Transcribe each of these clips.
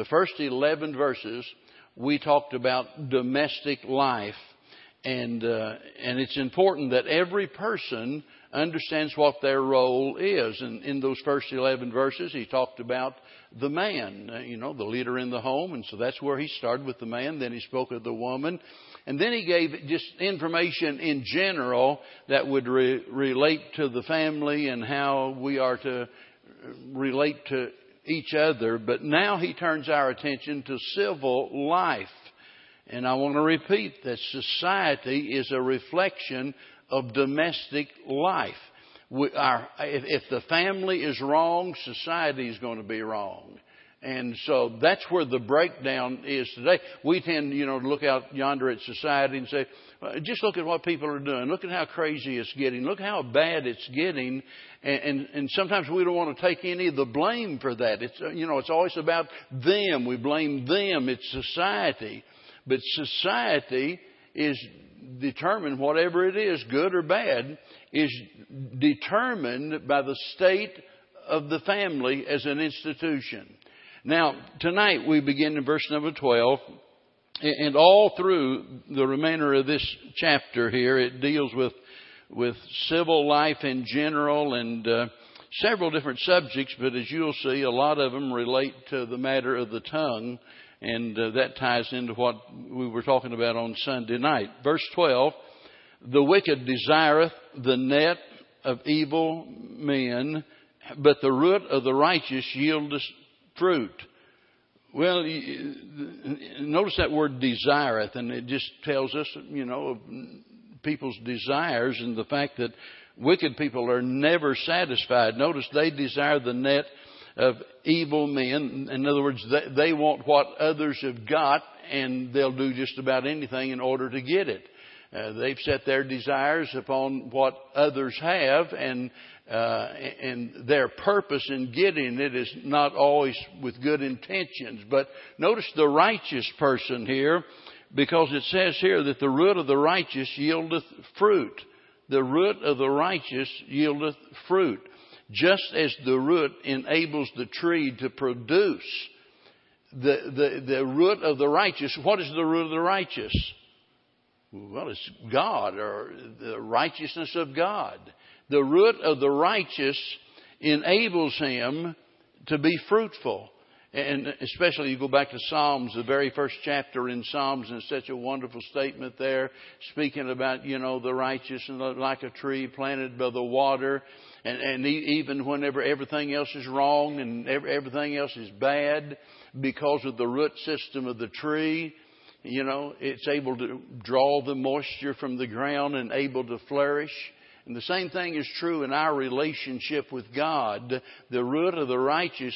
The first 11 verses, we talked about domestic life. And it's important that every person understands what their role is. And in those first 11 verses, he talked about the man, you know, the leader in the home. And so that's where he started with the man. Then he spoke of the woman. And then he gave just information in general that would relate to the family and how we are to relate to each other. But now he turns our attention to civil life. And I want to repeat that society is a reflection of domestic life. If the family is wrong, society is going to be wrong. And so that's where the breakdown is today. We tend, you know, to look out yonder at society and say, just look at what people are doing. Look at how crazy it's getting. Look how bad it's getting. And sometimes we don't want to take any of the blame for that. It's, you know, it's always about them. We blame them. It's society. But society is determined, whatever it is, good or bad, is determined by the state of the family as an institution. Now, tonight we begin in verse number 12, and all through the remainder of this chapter here, it deals with civil life in general and several different subjects, but as you'll see, a lot of them relate to the matter of the tongue, and that ties into what we were talking about on Sunday night. Verse 12, the wicked desireth the net of evil men, but the root of the righteous yieldeth fruit. Well, notice that word desireth, and it just tells us, you know, of people's desires and the fact that wicked people are never satisfied. Notice they desire the net of evil men. In other words, they want what others have got, and they'll do just about anything in order to get it. They've set their desires upon what others have, and their purpose in getting it is not always with good intentions. But notice the righteous person here, because it says here that the root of the righteous yieldeth fruit. The root of the righteous yieldeth fruit. Just as the root enables the tree to produce, the root of the righteous, what is the root of the righteous? Well, it's God, or the righteousness of God. The root of the righteous enables him to be fruitful. And especially you go back to Psalms, the very first chapter in Psalms, and such a wonderful statement there, speaking about, you know, the righteous and like a tree planted by the water. And even whenever everything else is wrong and everything else is bad, because of the root system of the tree, you know, it's able to draw the moisture from the ground and able to flourish. And the same thing is true in our relationship with God. The root of the righteous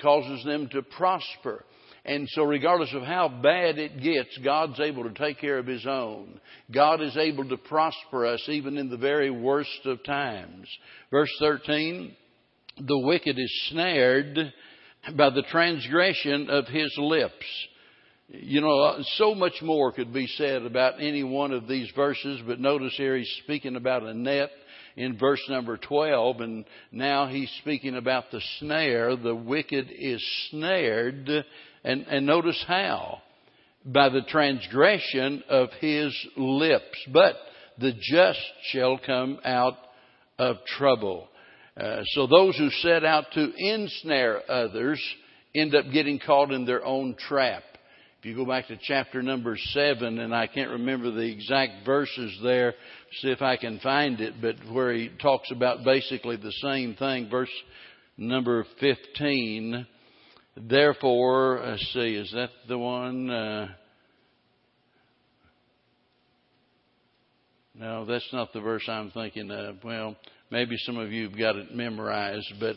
causes them to prosper. And so regardless of how bad it gets, God's able to take care of His own. God is able to prosper us even in the very worst of times. Verse 13, the wicked is snared by the transgression of his lips. You know, so much more could be said about any one of these verses, but notice here he's speaking about a net in verse number 12, and now he's speaking about the snare. The wicked is snared, and notice how, by the transgression of his lips. But the just shall come out of trouble. So those who set out to ensnare others end up getting caught in their own trap. If you go back to chapter number 7, and I can't remember the exact verses there, see if I can find it, but where he talks about basically the same thing, verse number 15. Therefore, let's see, is that the one? No, that's not the verse I'm thinking of. Well, maybe some of you have got it memorized, but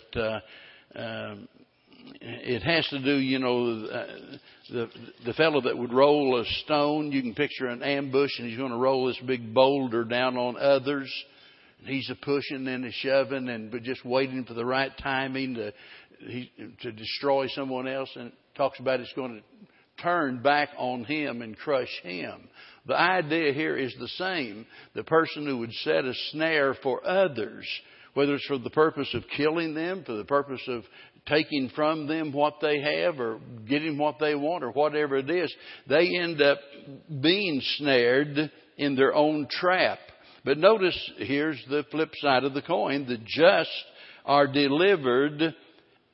it has to do, you know, the fellow that would roll a stone. You can picture an ambush, and he's going to roll this big boulder down on others. And he's a pushing and a shoving, and but just waiting for the right timing to destroy someone else. And it talks about it's going to turn back on him and crush him. The idea here is the same. The person who would set a snare for others, whether it's for the purpose of killing them, for the purpose of taking from them what they have or getting what they want or whatever it is, they end up being snared in their own trap. But notice, here's the flip side of the coin. The just are delivered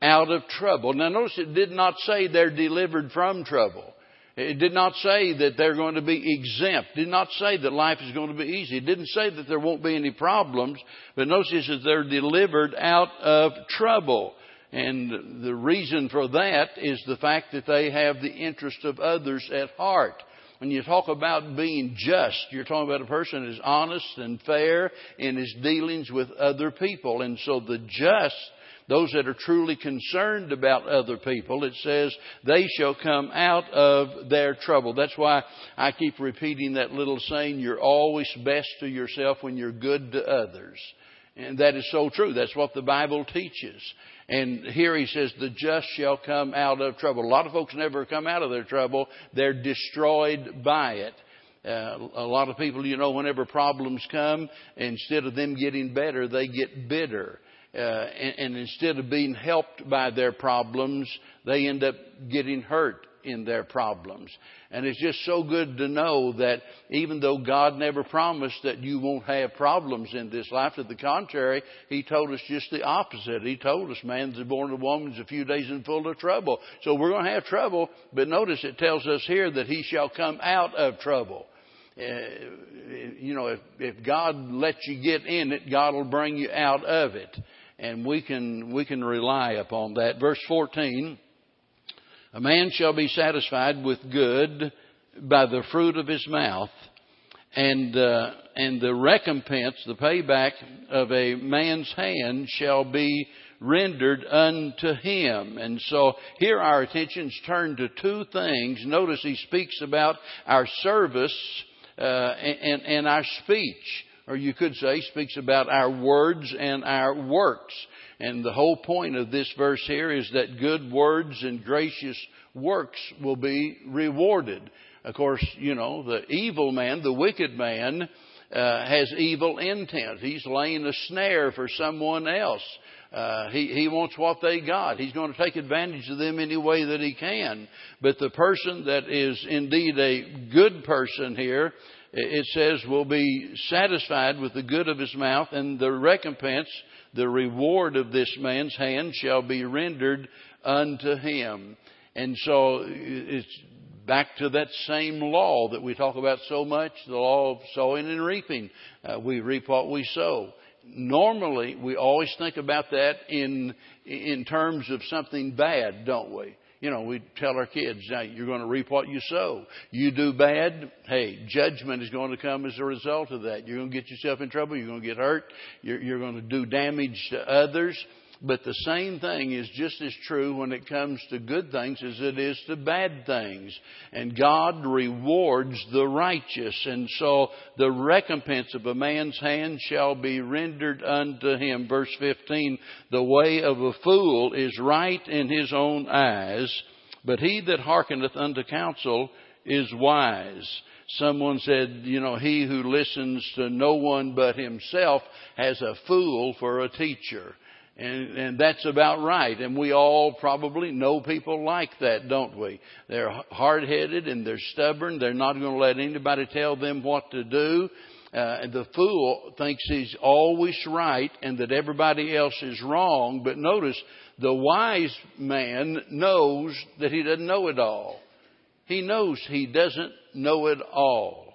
out of trouble. Now notice it did not say they're delivered from trouble. It did not say that they're going to be exempt. It did not say that life is going to be easy. It didn't say that there won't be any problems. But notice that they're delivered out of trouble. And the reason for that is the fact that they have the interest of others at heart. When you talk about being just, you're talking about a person who is honest and fair in his dealings with other people. And so the just, those that are truly concerned about other people, it says they shall come out of their trouble. That's why I keep repeating that little saying, you're always best to yourself when you're good to others. And that is so true. That's what the Bible teaches. And here he says, the just shall come out of trouble. A lot of folks never come out of their trouble. They're destroyed by it. A lot of people, you know, whenever problems come, instead of them getting better, they get bitter. And instead of being helped by their problems, they end up getting hurt in their problems. And it's just so good to know that even though God never promised that you won't have problems in this life, to the contrary, He told us just the opposite. He told us man's born of woman's a few days and full of trouble. So we're going to have trouble, but notice it tells us here that he shall come out of trouble. You know, if God lets you get in it, God will bring you out of it. And we can rely upon that. Verse 14. A man shall be satisfied with good by the fruit of his mouth, and the recompense, the payback of a man's hand shall be rendered unto him. And so here our attention's turned to two things. Notice he speaks about our service and our speech, or you could say speaks about our words and our works. And the whole point of this verse here is that good words and gracious works will be rewarded. Of course, you know, the evil man, the wicked man, has evil intent. He's laying a snare for someone else. He wants what they got. He's going to take advantage of them any way that he can. But the person that is indeed a good person here, it says, will be satisfied with the good of his mouth, and the recompense, the reward of this man's hand shall be rendered unto him. And so it's back to that same law that we talk about so much, the law of sowing and reaping. We reap what we sow. Normally, we always think about that in terms of something bad, don't we? You know, we tell our kids, now you're going to reap what you sow. You do bad, hey, judgment is going to come as a result of that. You're going to get yourself in trouble. You're going to get hurt. You're going to do damage to others. But the same thing is just as true when it comes to good things as it is to bad things. And God rewards the righteous. And so the recompense of a man's hand shall be rendered unto him. Verse 15, the way of a fool is right in his own eyes, but he that hearkeneth unto counsel is wise. Someone said, you know, he who listens to no one but himself has a fool for a teacher. And that's about right. And we all probably know people like that, don't we? They're hard-headed and they're stubborn. They're not going to let anybody tell them what to do. The fool thinks he's always right and that everybody else is wrong. But notice, the wise man knows that he doesn't know it all. He knows he doesn't know it all.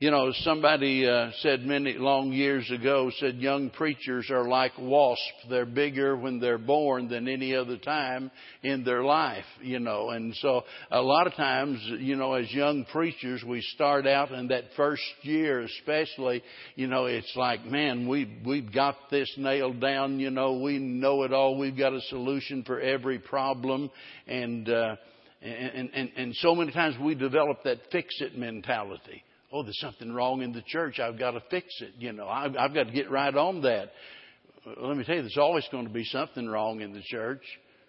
You know, somebody said many long years ago, said young preachers are like wasps. They're bigger when they're born than any other time in their life, you know. And so a lot of times, you know, as young preachers, we start out in that first year especially, you know, it's like, man, we've got this nailed down, you know. We know it all. We've got a solution for every problem. And so many times we develop that fix-it mentality. Oh, there's something wrong in the church. I've got to fix it. You know, I've got to get right on that. Let me tell you, there's always going to be something wrong in the church.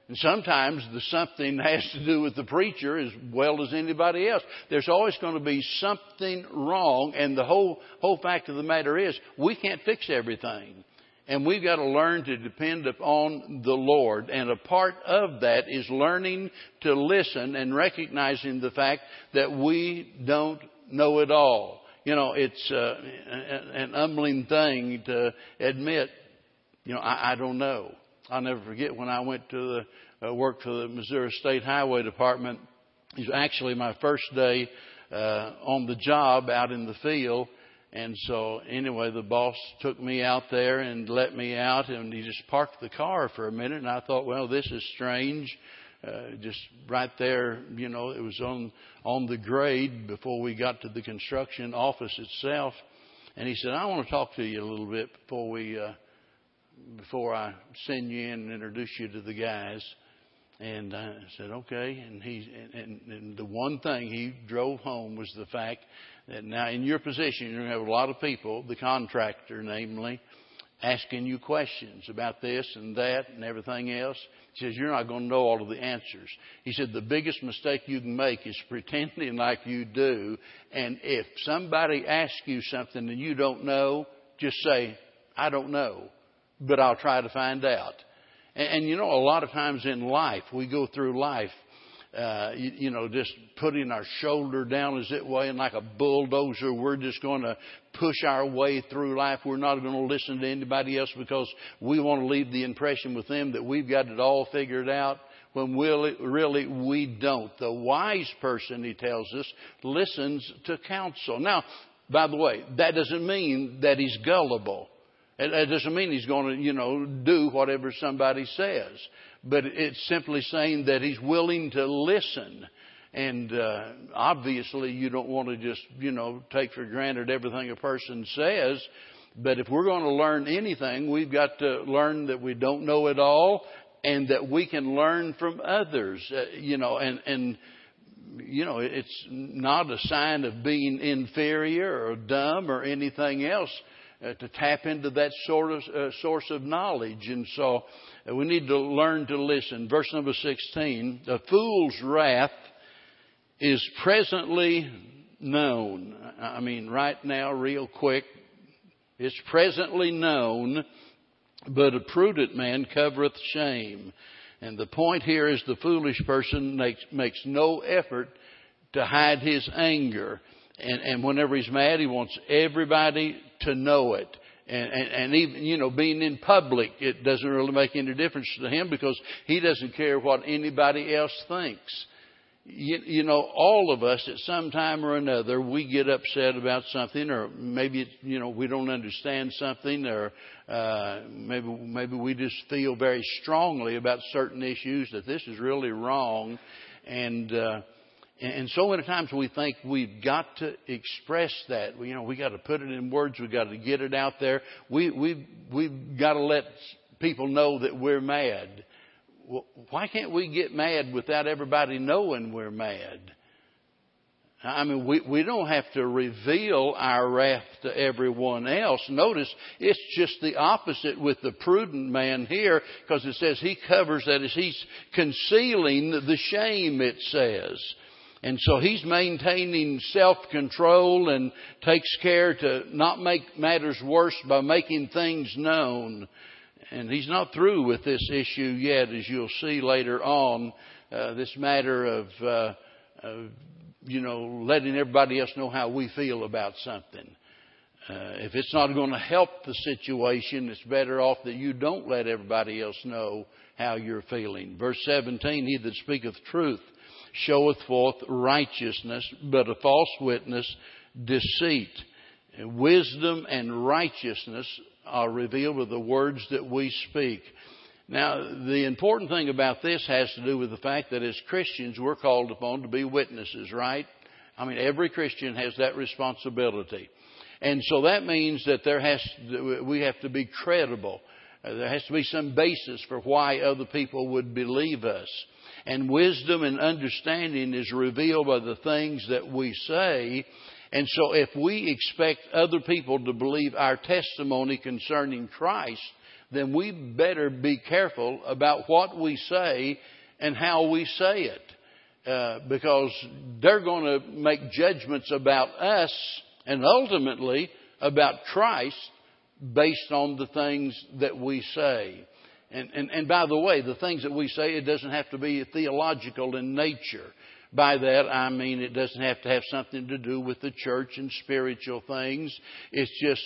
And sometimes the something has to do with the preacher as well as anybody else. There's always going to be something wrong. And the whole fact of the matter is we can't fix everything. And we've got to learn to depend upon the Lord. And a part of that is learning to listen and recognizing the fact that we don't know it all. You know, it's an humbling thing to admit, you know, I don't know. I'll never forget when I went to work for the Missouri State Highway Department. It was actually my first day on the job out in the field. And so anyway, the boss took me out there and let me out, and he just parked the car for a minute. And I thought, well, this is strange. Just right there, you know, it was on the grade before we got to the construction office itself. And he said, I want to talk to you a little bit before I send you in and introduce you to the guys. And I said, okay. And the one thing he drove home was the fact that now in your position, you're going to have a lot of people, the contractor namely, asking you questions about this and that and everything else. He says, you're not going to know all of the answers. He said, the biggest mistake you can make is pretending like you do. And if somebody asks you something and you don't know, just say, I don't know, but I'll try to find out. And you know, a lot of times in life, we go through life, you know, just putting our shoulder down, as it were, and like a bulldozer, we're just going to push our way through life. We're not going to listen to anybody else because we want to leave the impression with them that we've got it all figured out, when really we don't. The wise person, he tells us, listens to counsel. Now, by the way, that doesn't mean that he's gullible. It doesn't mean he's going to, you know, do whatever somebody says. But it's simply saying that he's willing to listen. And obviously you don't want to just, you know, take for granted everything a person says. But if we're going to learn anything, we've got to learn that we don't know it all and that we can learn from others, you know, and you know, it's not a sign of being inferior or dumb or anything else to tap into that sort of source of knowledge. And so we need to learn to listen. Verse number 16, a fool's wrath is presently known. I mean, right now, real quick, it's presently known, but a prudent man covereth shame. And the point here is the foolish person makes no effort to hide his anger. And whenever he's mad, he wants everybody to know it. And even, you know, being in public, it doesn't really make any difference to him because he doesn't care what anybody else thinks. You know, all of us at some time or another, we get upset about something, or maybe, you know, we don't understand something, or maybe we just feel very strongly about certain issues that this is really wrong. And so many times we think we've got to express that. You know, we got to put it in words. We've got to get it out there. We've got to let people know that we're mad. Well, why can't we get mad without everybody knowing we're mad? I mean, we don't have to reveal our wrath to everyone else. Notice, it's just the opposite with the prudent man here, because it says he covers that, as he's concealing the shame, it says. And so he's maintaining self-control and takes care to not make matters worse by making things known. And he's not through with this issue yet, as you'll see later on, this matter of, you know, letting everybody else know how we feel about something. If it's not going to help the situation, it's better off that you don't let everybody else know how you're feeling. Verse 17, he that speaketh truth showeth forth righteousness, but a false witness, deceit. Wisdom and righteousness are revealed with the words that we speak. Now, the important thing about this has to do with the fact that as Christians, we're called upon to be witnesses, right? I mean, every Christian has that responsibility. And so that means that we have to be credible. There has to be some basis for why other people would believe us. And wisdom and understanding is revealed by the things that we say. And so if we expect other people to believe our testimony concerning Christ, then we better be careful about what we say and how we say it. Because they're going to make judgments about us and ultimately about Christ based on the things that we say. And by the way, the things that we say, it doesn't have to be theological in nature. By that, I mean it doesn't have to have something to do with the church and spiritual things. It's just,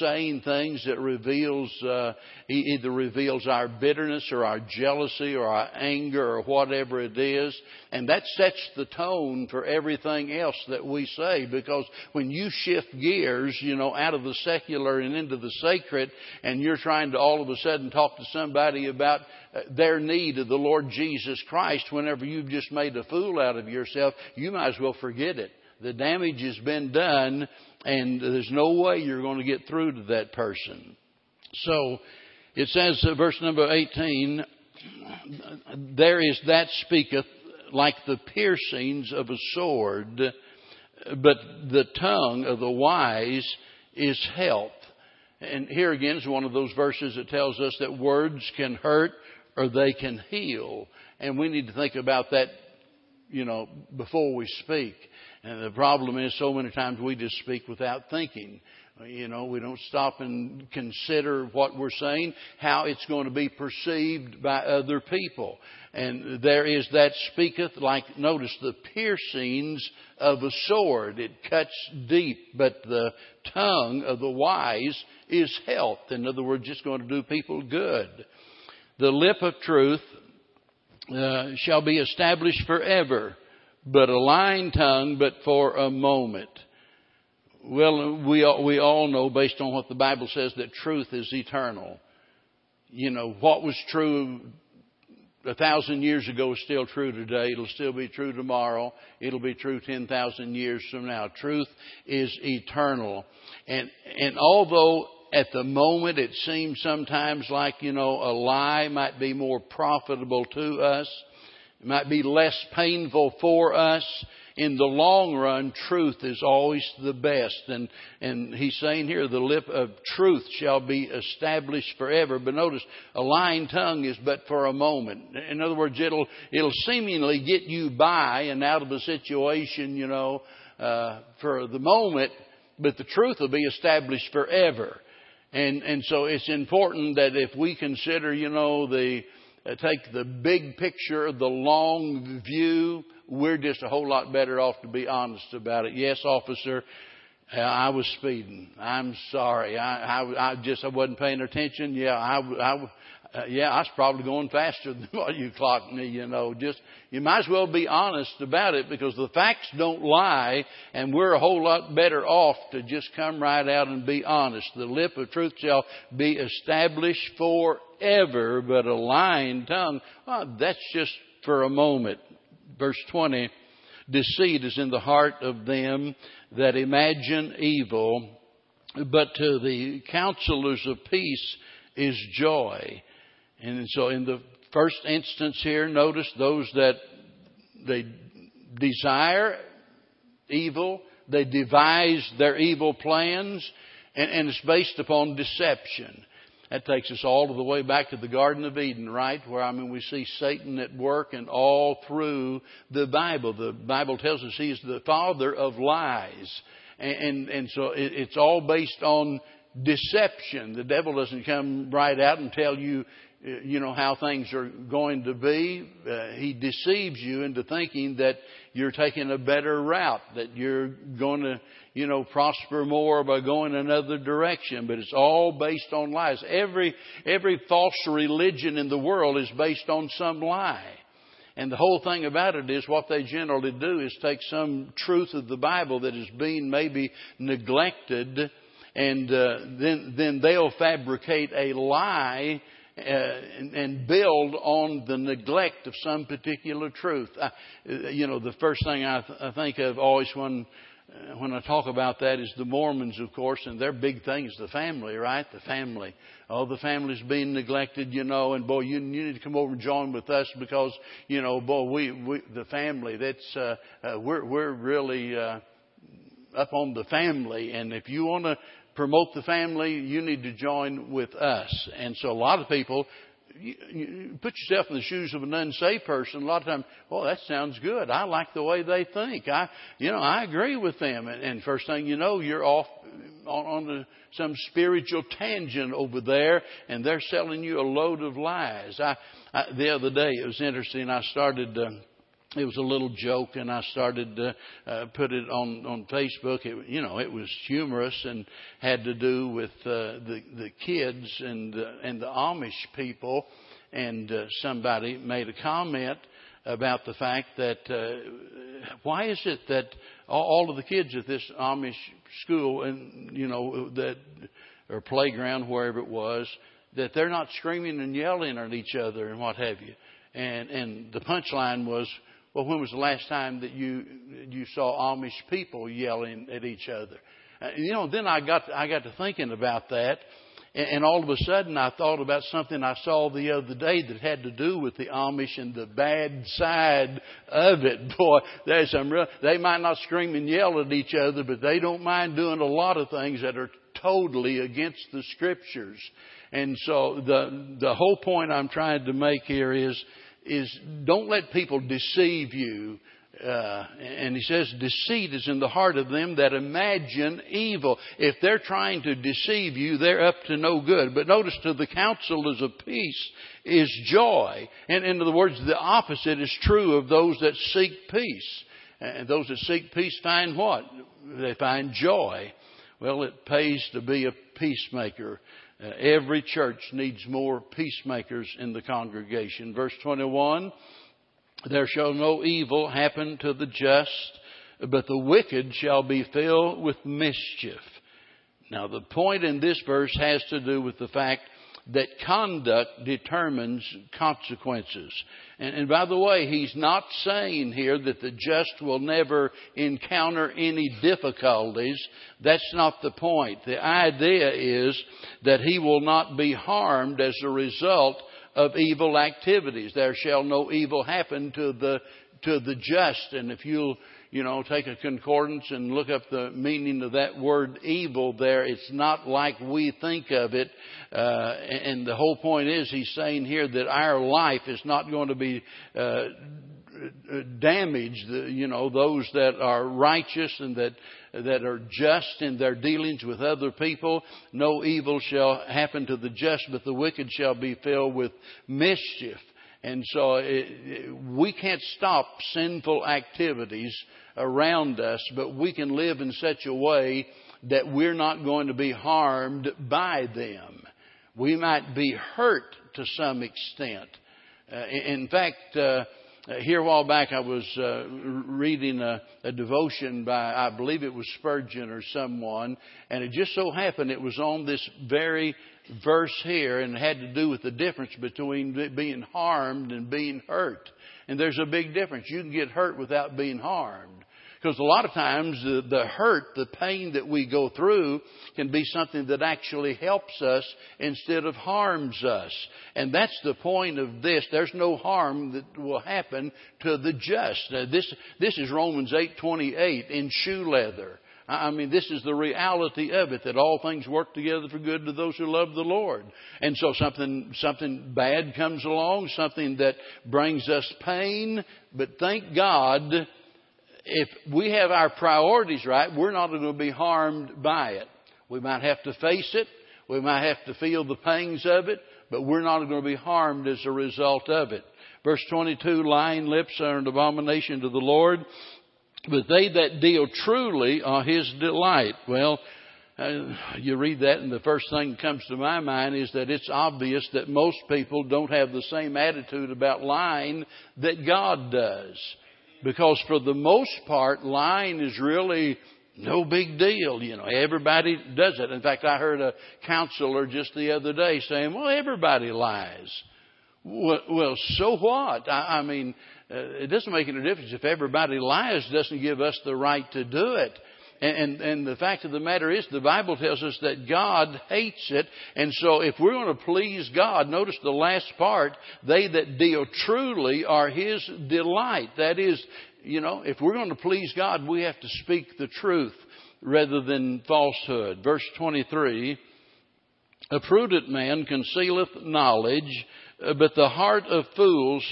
saying things that either reveals our bitterness or our jealousy or our anger or whatever it is. And that sets the tone for everything else that we say, because when you shift gears, out of the secular and into the sacred, and you're trying to all of a sudden talk to somebody about their need of the Lord Jesus Christ, whenever you've just made a fool out of yourself, you might as well forget it. The damage has been done, and there's no way you're going to get through to that person. So it says, verse number 18, there is that speaketh like the piercings of a sword, but the tongue of the wise is health. And here again is one of those verses that tells us that words can hurt or they can heal. And we need to think about that, before we speak. And the problem is so many times we just speak without thinking. We don't stop and consider what we're saying, how it's going to be perceived by other people. And there is that speaketh like, notice, the piercings of a sword. It cuts deep, but the tongue of the wise is health. In other words, it's going to do people good. The lip of truth shall be established forever, but a lying tongue, but for a moment. Well, we all know, based on what the Bible says, that truth is eternal. What was true 1,000 years ago is still true today. It'll still be true tomorrow. It'll be true 10,000 years from now. Truth is eternal. And although at the moment it seems sometimes like, a lie might be more profitable to us, it might be less painful for us, in the long run, truth is always the best. And he's saying here, the lip of truth shall be established forever. But notice, a lying tongue is but for a moment. In other words, it'll seemingly get you by and out of a situation, for the moment, but the truth will be established forever. And so it's important that if we consider, take the big picture, the long view, we're just a whole lot better off to be honest about it. Yes, officer, I was speeding. I'm sorry. I wasn't paying attention. I was probably going faster than what you clocked me, Just, you might as well be honest about it, because the facts don't lie, and we're a whole lot better off to just come right out and be honest. The lip of truth shall be established forever, but a lying tongue, that's just for a moment. Verse 20, deceit is in the heart of them that imagine evil, but to the counselors of peace is joy. And so in the first instance here, notice those that they desire evil, they devise their evil plans, and it's based upon deception. That takes us all the way back to the Garden of Eden, right? Where, we see Satan at work, and all through the Bible. The Bible tells us he's the father of lies. And so it's all based on deception. The devil doesn't come right out and tell you, how things are going to be. He deceives you into thinking that you're taking a better route, that you're going to, prosper more by going another direction. But it's all based on lies. Every false religion in the world is based on some lie. And the whole thing about it is what they generally do is take some truth of the Bible that is being maybe neglected, and then they'll fabricate a lie and build on the neglect of some particular truth. The first thing I think of always when I talk about that is the Mormons, of course, and their big thing is the family, right? The family. Oh, the family's being neglected, and boy, you need to come over and join with us because, we the family, that's, we're really, up on the family. And if you want to promote the family, you need to join with us. And so a lot of people, you put yourself in the shoes of an unsaved person. A lot of times, that sounds good. I like the way they think. I agree with them. And first thing you know, you're off on some spiritual tangent over there, and they're selling you a load of lies. The other day, it was interesting. I started... It was a little joke, and I started to put it on Facebook. It was humorous and had to do with the kids and the Amish people. And somebody made a comment about the fact that why is it that all of the kids at this Amish school and that or playground, wherever it was, that they're not screaming and yelling at each other and what have you. And the punchline was, well, when was the last time that you saw Amish people yelling at each other? Then I got to thinking about that, and all of a sudden I thought about something I saw the other day that had to do with the Amish and the bad side of it. Boy, there's some real. They might not scream and yell at each other, but they don't mind doing a lot of things that are totally against the Scriptures. And so the whole point I'm trying to make here is don't let people deceive you. And he says, deceit is in the heart of them that imagine evil. If they're trying to deceive you, they're up to no good. But notice, to the counselors of peace is joy. And in other words, the opposite is true of those that seek peace. And those that seek peace find what? They find joy. Well, it pays to be a peacemaker. Every church needs more peacemakers in the congregation. Verse 21, there shall no evil happen to the just, but the wicked shall be filled with mischief. Now, the point in this verse has to do with the fact that conduct determines consequences. And by the way, he's not saying here that the just will never encounter any difficulties. That's not the point. The idea is that he will not be harmed as a result of evil activities. There shall no evil happen to the just. And if you'll take a concordance and look up the meaning of that word evil there, it's not like we think of it. And the whole point is he's saying here that our life is not going to be damaged. Those that are righteous and that are just in their dealings with other people, no evil shall happen to the just, but the wicked shall be filled with mischief. And so we can't stop sinful activities around us, but we can live in such a way that we're not going to be harmed by them. We might be hurt to some extent. In fact, here a while back I was reading a devotion by, I believe it was Spurgeon or someone, and it just so happened it was on this very verse here, and it had to do with the difference between being harmed and being hurt. And there's a big difference. You can get hurt without being harmed. Because a lot of times the hurt, the pain that we go through can be something that actually helps us instead of harms us. And that's the point of this. There's no harm that will happen to the just. This is Romans 8:28 in shoe leather. I mean, this is the reality of it, that all things work together for good to those who love the Lord. And so something bad comes along, something that brings us pain. But thank God, if we have our priorities right, we're not going to be harmed by it. We might have to face it. We might have to feel the pangs of it. But we're not going to be harmed as a result of it. Verse 22, lying lips are an abomination to the Lord, but they that deal truly are his delight. Well, you read that, and the first thing that comes to my mind is that it's obvious that most people don't have the same attitude about lying that God does. Because for the most part, lying is really no big deal. Everybody does it. In fact, I heard a counselor just the other day saying, well, everybody lies. Well, so what? I mean, it doesn't make any difference if everybody lies. It doesn't give us the right to do it. And the fact of the matter is, the Bible tells us that God hates it. And so if we're going to please God, notice the last part, they that deal truly are his delight. That is, if we're going to please God, we have to speak the truth rather than falsehood. Verse 23, a prudent man concealeth knowledge, but the heart of fools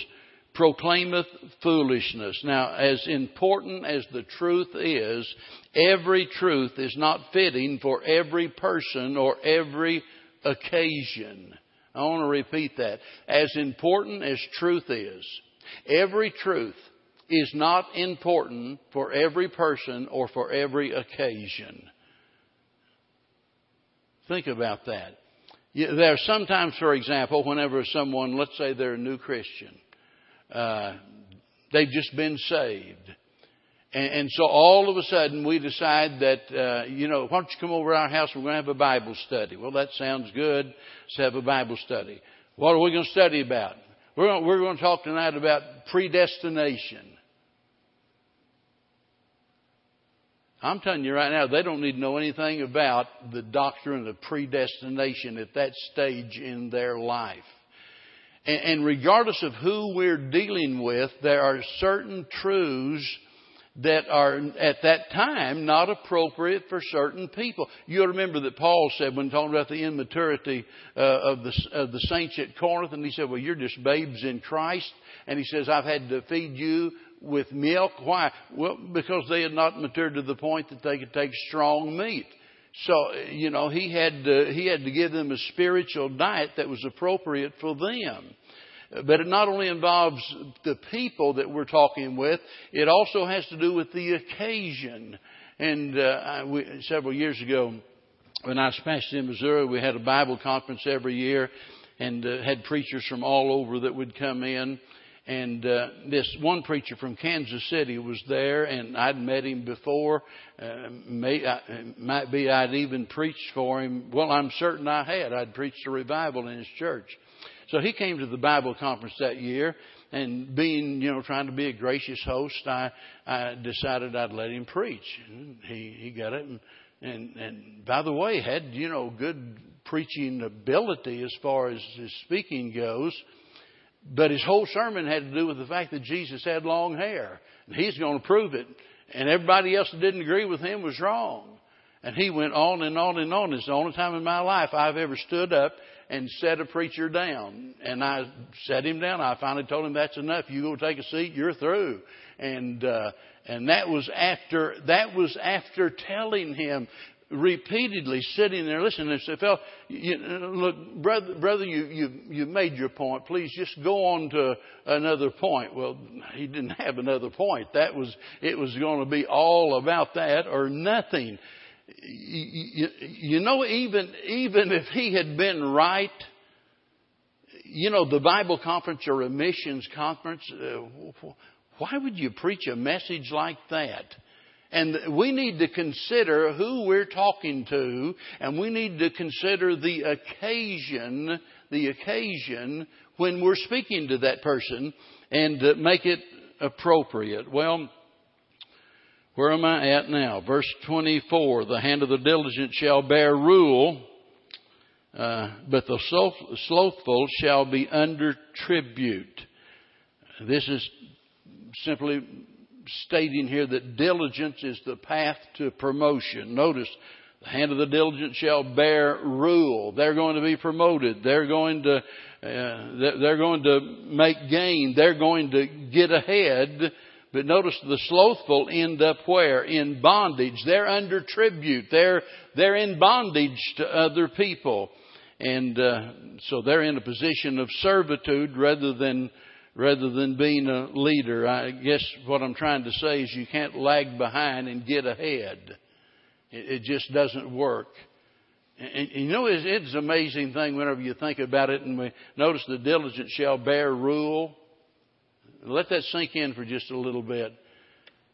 proclaimeth foolishness. Now, as important as the truth is, every truth is not fitting for every person or every occasion. I want to repeat that. As important as truth is, every truth is not important for every person or for every occasion. Think about that. There are sometimes, for example, whenever someone, let's say they're a new Christian, they've just been saved. And so all of a sudden we decide that, why don't you come over to our house? We're going to have a Bible study. Well, that sounds good. Let's have a Bible study. What are we going to study about? We're going to talk tonight about predestination. I'm telling you right now, they don't need to know anything about the doctrine of predestination at that stage in their life. And regardless of who we're dealing with, there are certain truths that are at that time not appropriate for certain people. You'll remember that Paul said when talking about the immaturity of the saints at Corinth, and he said, well, you're just babes in Christ. And he says, I've had to feed you with milk. Why? Well, because they had not matured to the point that they could take strong meat. So, he had to give them a spiritual diet that was appropriate for them. But it not only involves the people that we're talking with, it also has to do with the occasion. And several years ago, when I was pastoring in Missouri, we had a Bible conference every year and had preachers from all over that would come in. And this one preacher from Kansas City was there, and I'd met him before. Might be I'd even preached for him. Well, I'm certain I had. I'd preached a revival in his church. So he came to the Bible conference that year, and being, trying to be a gracious host, I decided I'd let him preach. And he got it. And by the way, had, good preaching ability as far as his speaking goes. But his whole sermon had to do with the fact that Jesus had long hair. And he's going to prove it. And everybody else that didn't agree with him was wrong. And he went on and on and on. It's the only time in my life I've ever stood up and set a preacher down. And I set him down. I finally told him, that's enough. You go take a seat. You're through. And that was after telling him repeatedly, sitting there listening, and said, "Well, look, brother, you made your point. Please just go on to another point." Well, he didn't have another point. It was going to be all about that or nothing. Even if he had been right, the Bible conference or a missions conference, why would you preach a message like that? And we need to consider who we're talking to, and we need to consider the occasion when we're speaking to that person and make it appropriate. Well, where am I at now? Verse 24, the hand of the diligent shall bear rule, but the slothful shall be under tribute. This is simply stating here that diligence is the path to promotion. Notice, the hand of the diligent shall bear rule. They're going to be promoted. They're going to make gain. They're going to get ahead. But notice the slothful end up where? In bondage. They're under tribute. They're in bondage to other people. And so they're in a position of servitude rather than being a leader. I guess what I'm trying to say is you can't lag behind and get ahead. It just doesn't work. And it's an amazing thing whenever you think about it. And we notice the diligent shall bear rule. Let that sink in for just a little bit.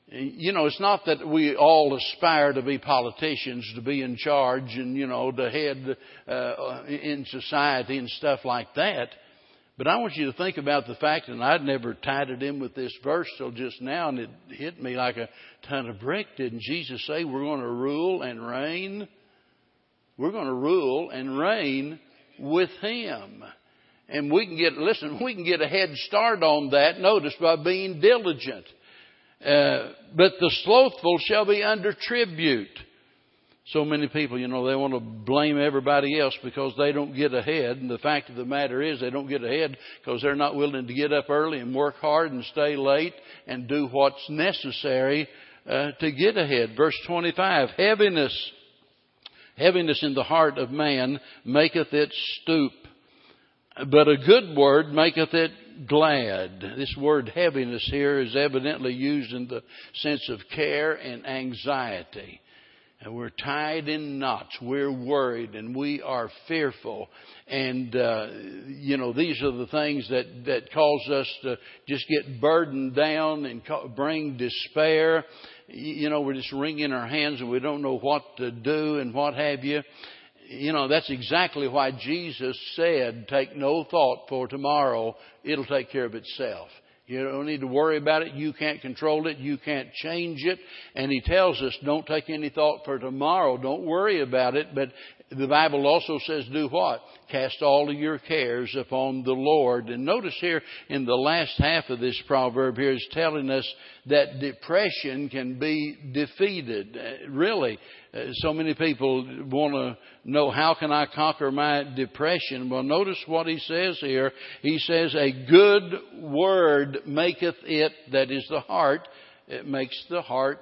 It's not that we all aspire to be politicians, to be in charge and, to head in society and stuff like that. But I want you to think about the fact, and I'd never tied it in with this verse till just now, and it hit me like a ton of brick. Didn't Jesus say we're going to rule and reign? We're going to rule and reign with Him. And we can get a head start on that, notice, by being diligent. But the slothful shall be under tribute. So many people, they want to blame everybody else because they don't get ahead. And the fact of the matter is they don't get ahead because they're not willing to get up early and work hard and stay late and do what's necessary to get ahead. Verse 25, heaviness in the heart of man maketh it stoop, but a good word maketh it glad. This word heaviness here is evidently used in the sense of care and anxiety. And we're tied in knots. We're worried and we are fearful. And, these are the things that cause us to just get burdened down and bring despair. We're just wringing our hands and we don't know what to do and what have you. That's exactly why Jesus said, take no thought for tomorrow. It'll take care of itself. You don't need to worry about it. You can't control it. You can't change it. And he tells us, don't take any thought for tomorrow. Don't worry about it. But the Bible also says, do what? Cast all of your cares upon the Lord. And notice here in the last half of this proverb here is telling us that depression can be defeated. Really, so many people want to know, how can I conquer my depression? Well, notice what he says here. He says, a good word maketh it, that is the heart, it makes the heart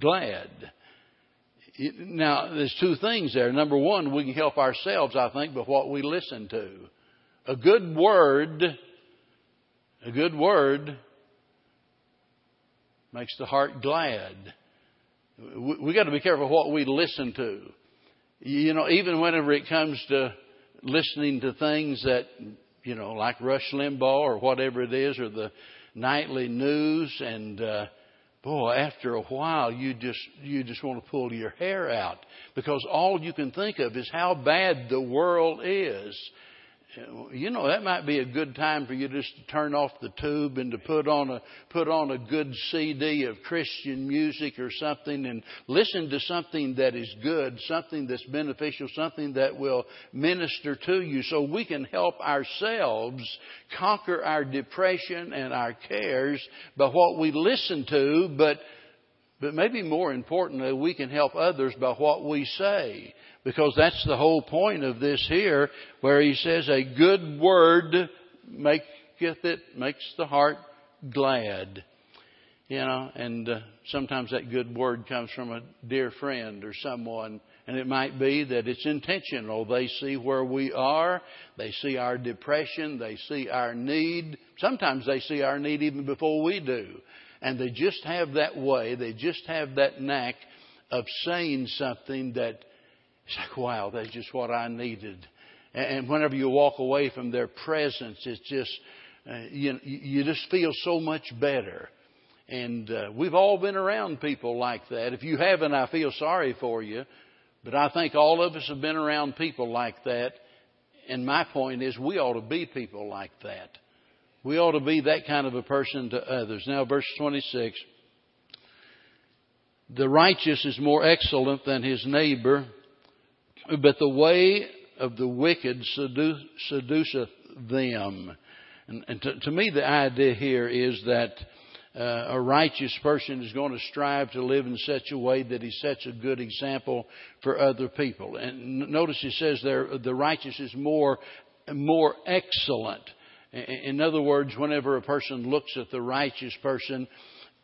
glad. Now, there's two things there. Number one, we can help ourselves, I think, by what we listen to. A good word makes the heart glad. We got to be careful what we listen to. Even whenever it comes to listening to things that, like Rush Limbaugh or whatever it is, or the nightly news, and after a while you just want to pull your hair out, because all you can think of is how bad the world is. That might be a good time for you just to turn off the tube and to put on a good CD of Christian music or something, and listen to something that is good, something that's beneficial, something that will minister to you, so we can help ourselves conquer our depression and our cares by what we listen to, but maybe more importantly, we can help others by what we say. Because that's the whole point of this here, where he says, a good word makes the heart glad. And sometimes that good word comes from a dear friend or someone. And it might be that it's intentional. They see where we are. They see our depression. They see our need. Sometimes they see our need even before we do. And they just have that way. They just have that knack of saying something that, it's like, wow, that's just what I needed. And whenever you walk away from their presence, it's just, you just feel so much better. And we've all been around people like that. If you haven't, I feel sorry for you. But I think all of us have been around people like that. And my point is, we ought to be people like that. We ought to be that kind of a person to others. Now, verse 26. The righteous is more excellent than his neighbor, but the way of the wicked seduceth them. And to me, the idea here is that a righteous person is going to strive to live in such a way that he sets a good example for other people. And notice he says there, the righteous is more excellent. In other words, whenever a person looks at the righteous person,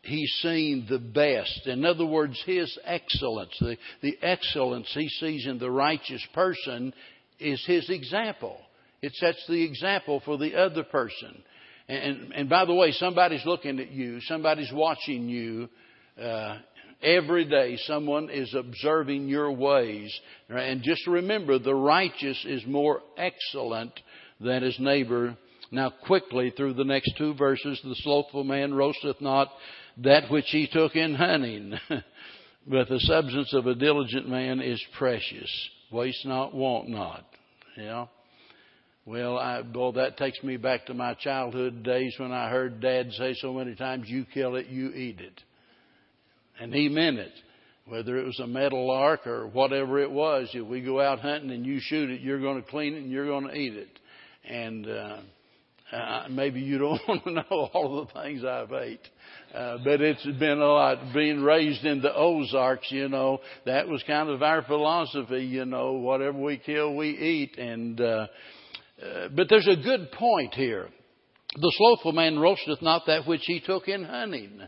he's seen the best. In other words, his excellence, the excellence he sees in the righteous person is his example. It sets the example for the other person. And by the way, somebody's looking at you. Somebody's watching you. Every day someone is observing your ways. And just remember, the righteous is more excellent than his neighbor. Now quickly through the next two verses, the slothful man roasteth not that which he took in hunting, but the substance of a diligent man is precious. Waste not, want not. That takes me back to my childhood days when I heard Dad say so many times, you kill it, you eat it. And he meant it. Whether it was a meadow lark or whatever it was, if we go out hunting and you shoot it, you're going to clean it and you're going to eat it. And Maybe you don't want to know all of the things I've ate. But it's been a lot. Being raised in the Ozarks, you know, that was kind of our philosophy, you know, whatever we kill, we eat. But there's a good point here. The slothful man roasteth not that which he took in hunting.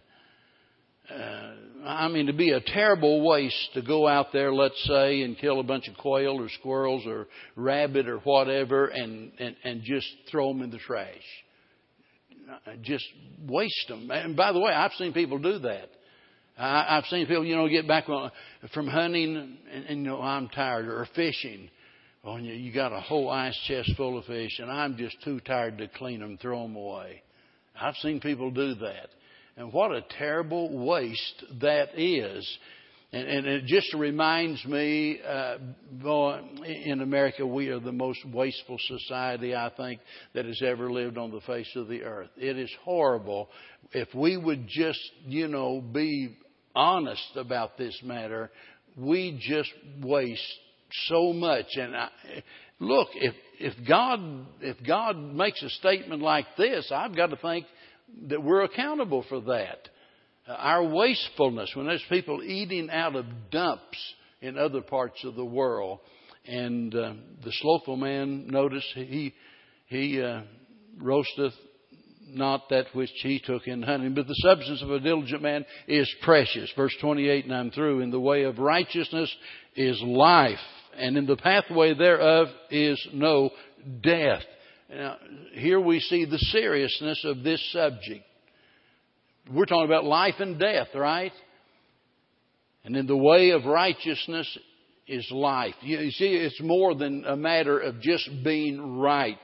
I mean, it'd be a terrible waste to go out there, let's say, and kill a bunch of quail or squirrels or rabbit or whatever and just throw them in the trash. Just waste them. And by the way, I've seen people do that. I've seen people, you know, get back from hunting and you know, I'm tired, or fishing. Oh, you got a whole ice chest full of fish and I'm just too tired to clean them, throw them away. I've seen people do that. And what a terrible waste that is. And it just reminds me, in America, we are the most wasteful society, I think, that has ever lived on the face of the earth. It is horrible. If we would just, you know, be honest about this matter, we just waste so much. And look, if God makes a statement like this, I've got to think that we're accountable for that. Our wastefulness, when there's people eating out of dumps in other parts of the world. And the slothful man, notice, he roasteth not that which he took in hunting. But the substance of a diligent man is precious. Verse 28, and I'm through. In the way of righteousness is life, and in the pathway thereof is no death. Now, here we see the seriousness of this subject. We're talking about life and death, right? And in the way of righteousness is life. You see, it's more than a matter of just being right.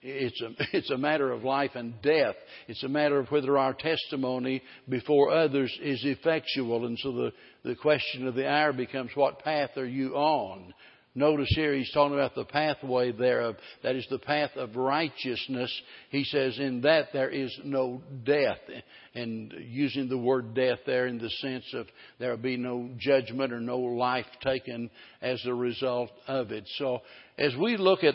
It's a matter of life and death. It's a matter of whether our testimony before others is effectual. And so the question of the hour becomes, what path are you on? Notice here he's talking about the pathway thereof. That is the path of righteousness. He says in that there is no death. And using the word death there in the sense of there will be no judgment or no life taken as a result of it. So as we look at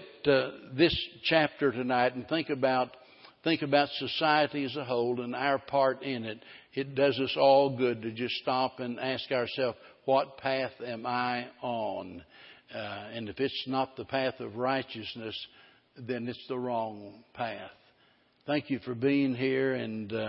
this chapter tonight and think about society as a whole and our part in it, it does us all good to just stop and ask ourselves, what path am I on? And if it's not the path of righteousness, then it's the wrong path. Thank you for being here.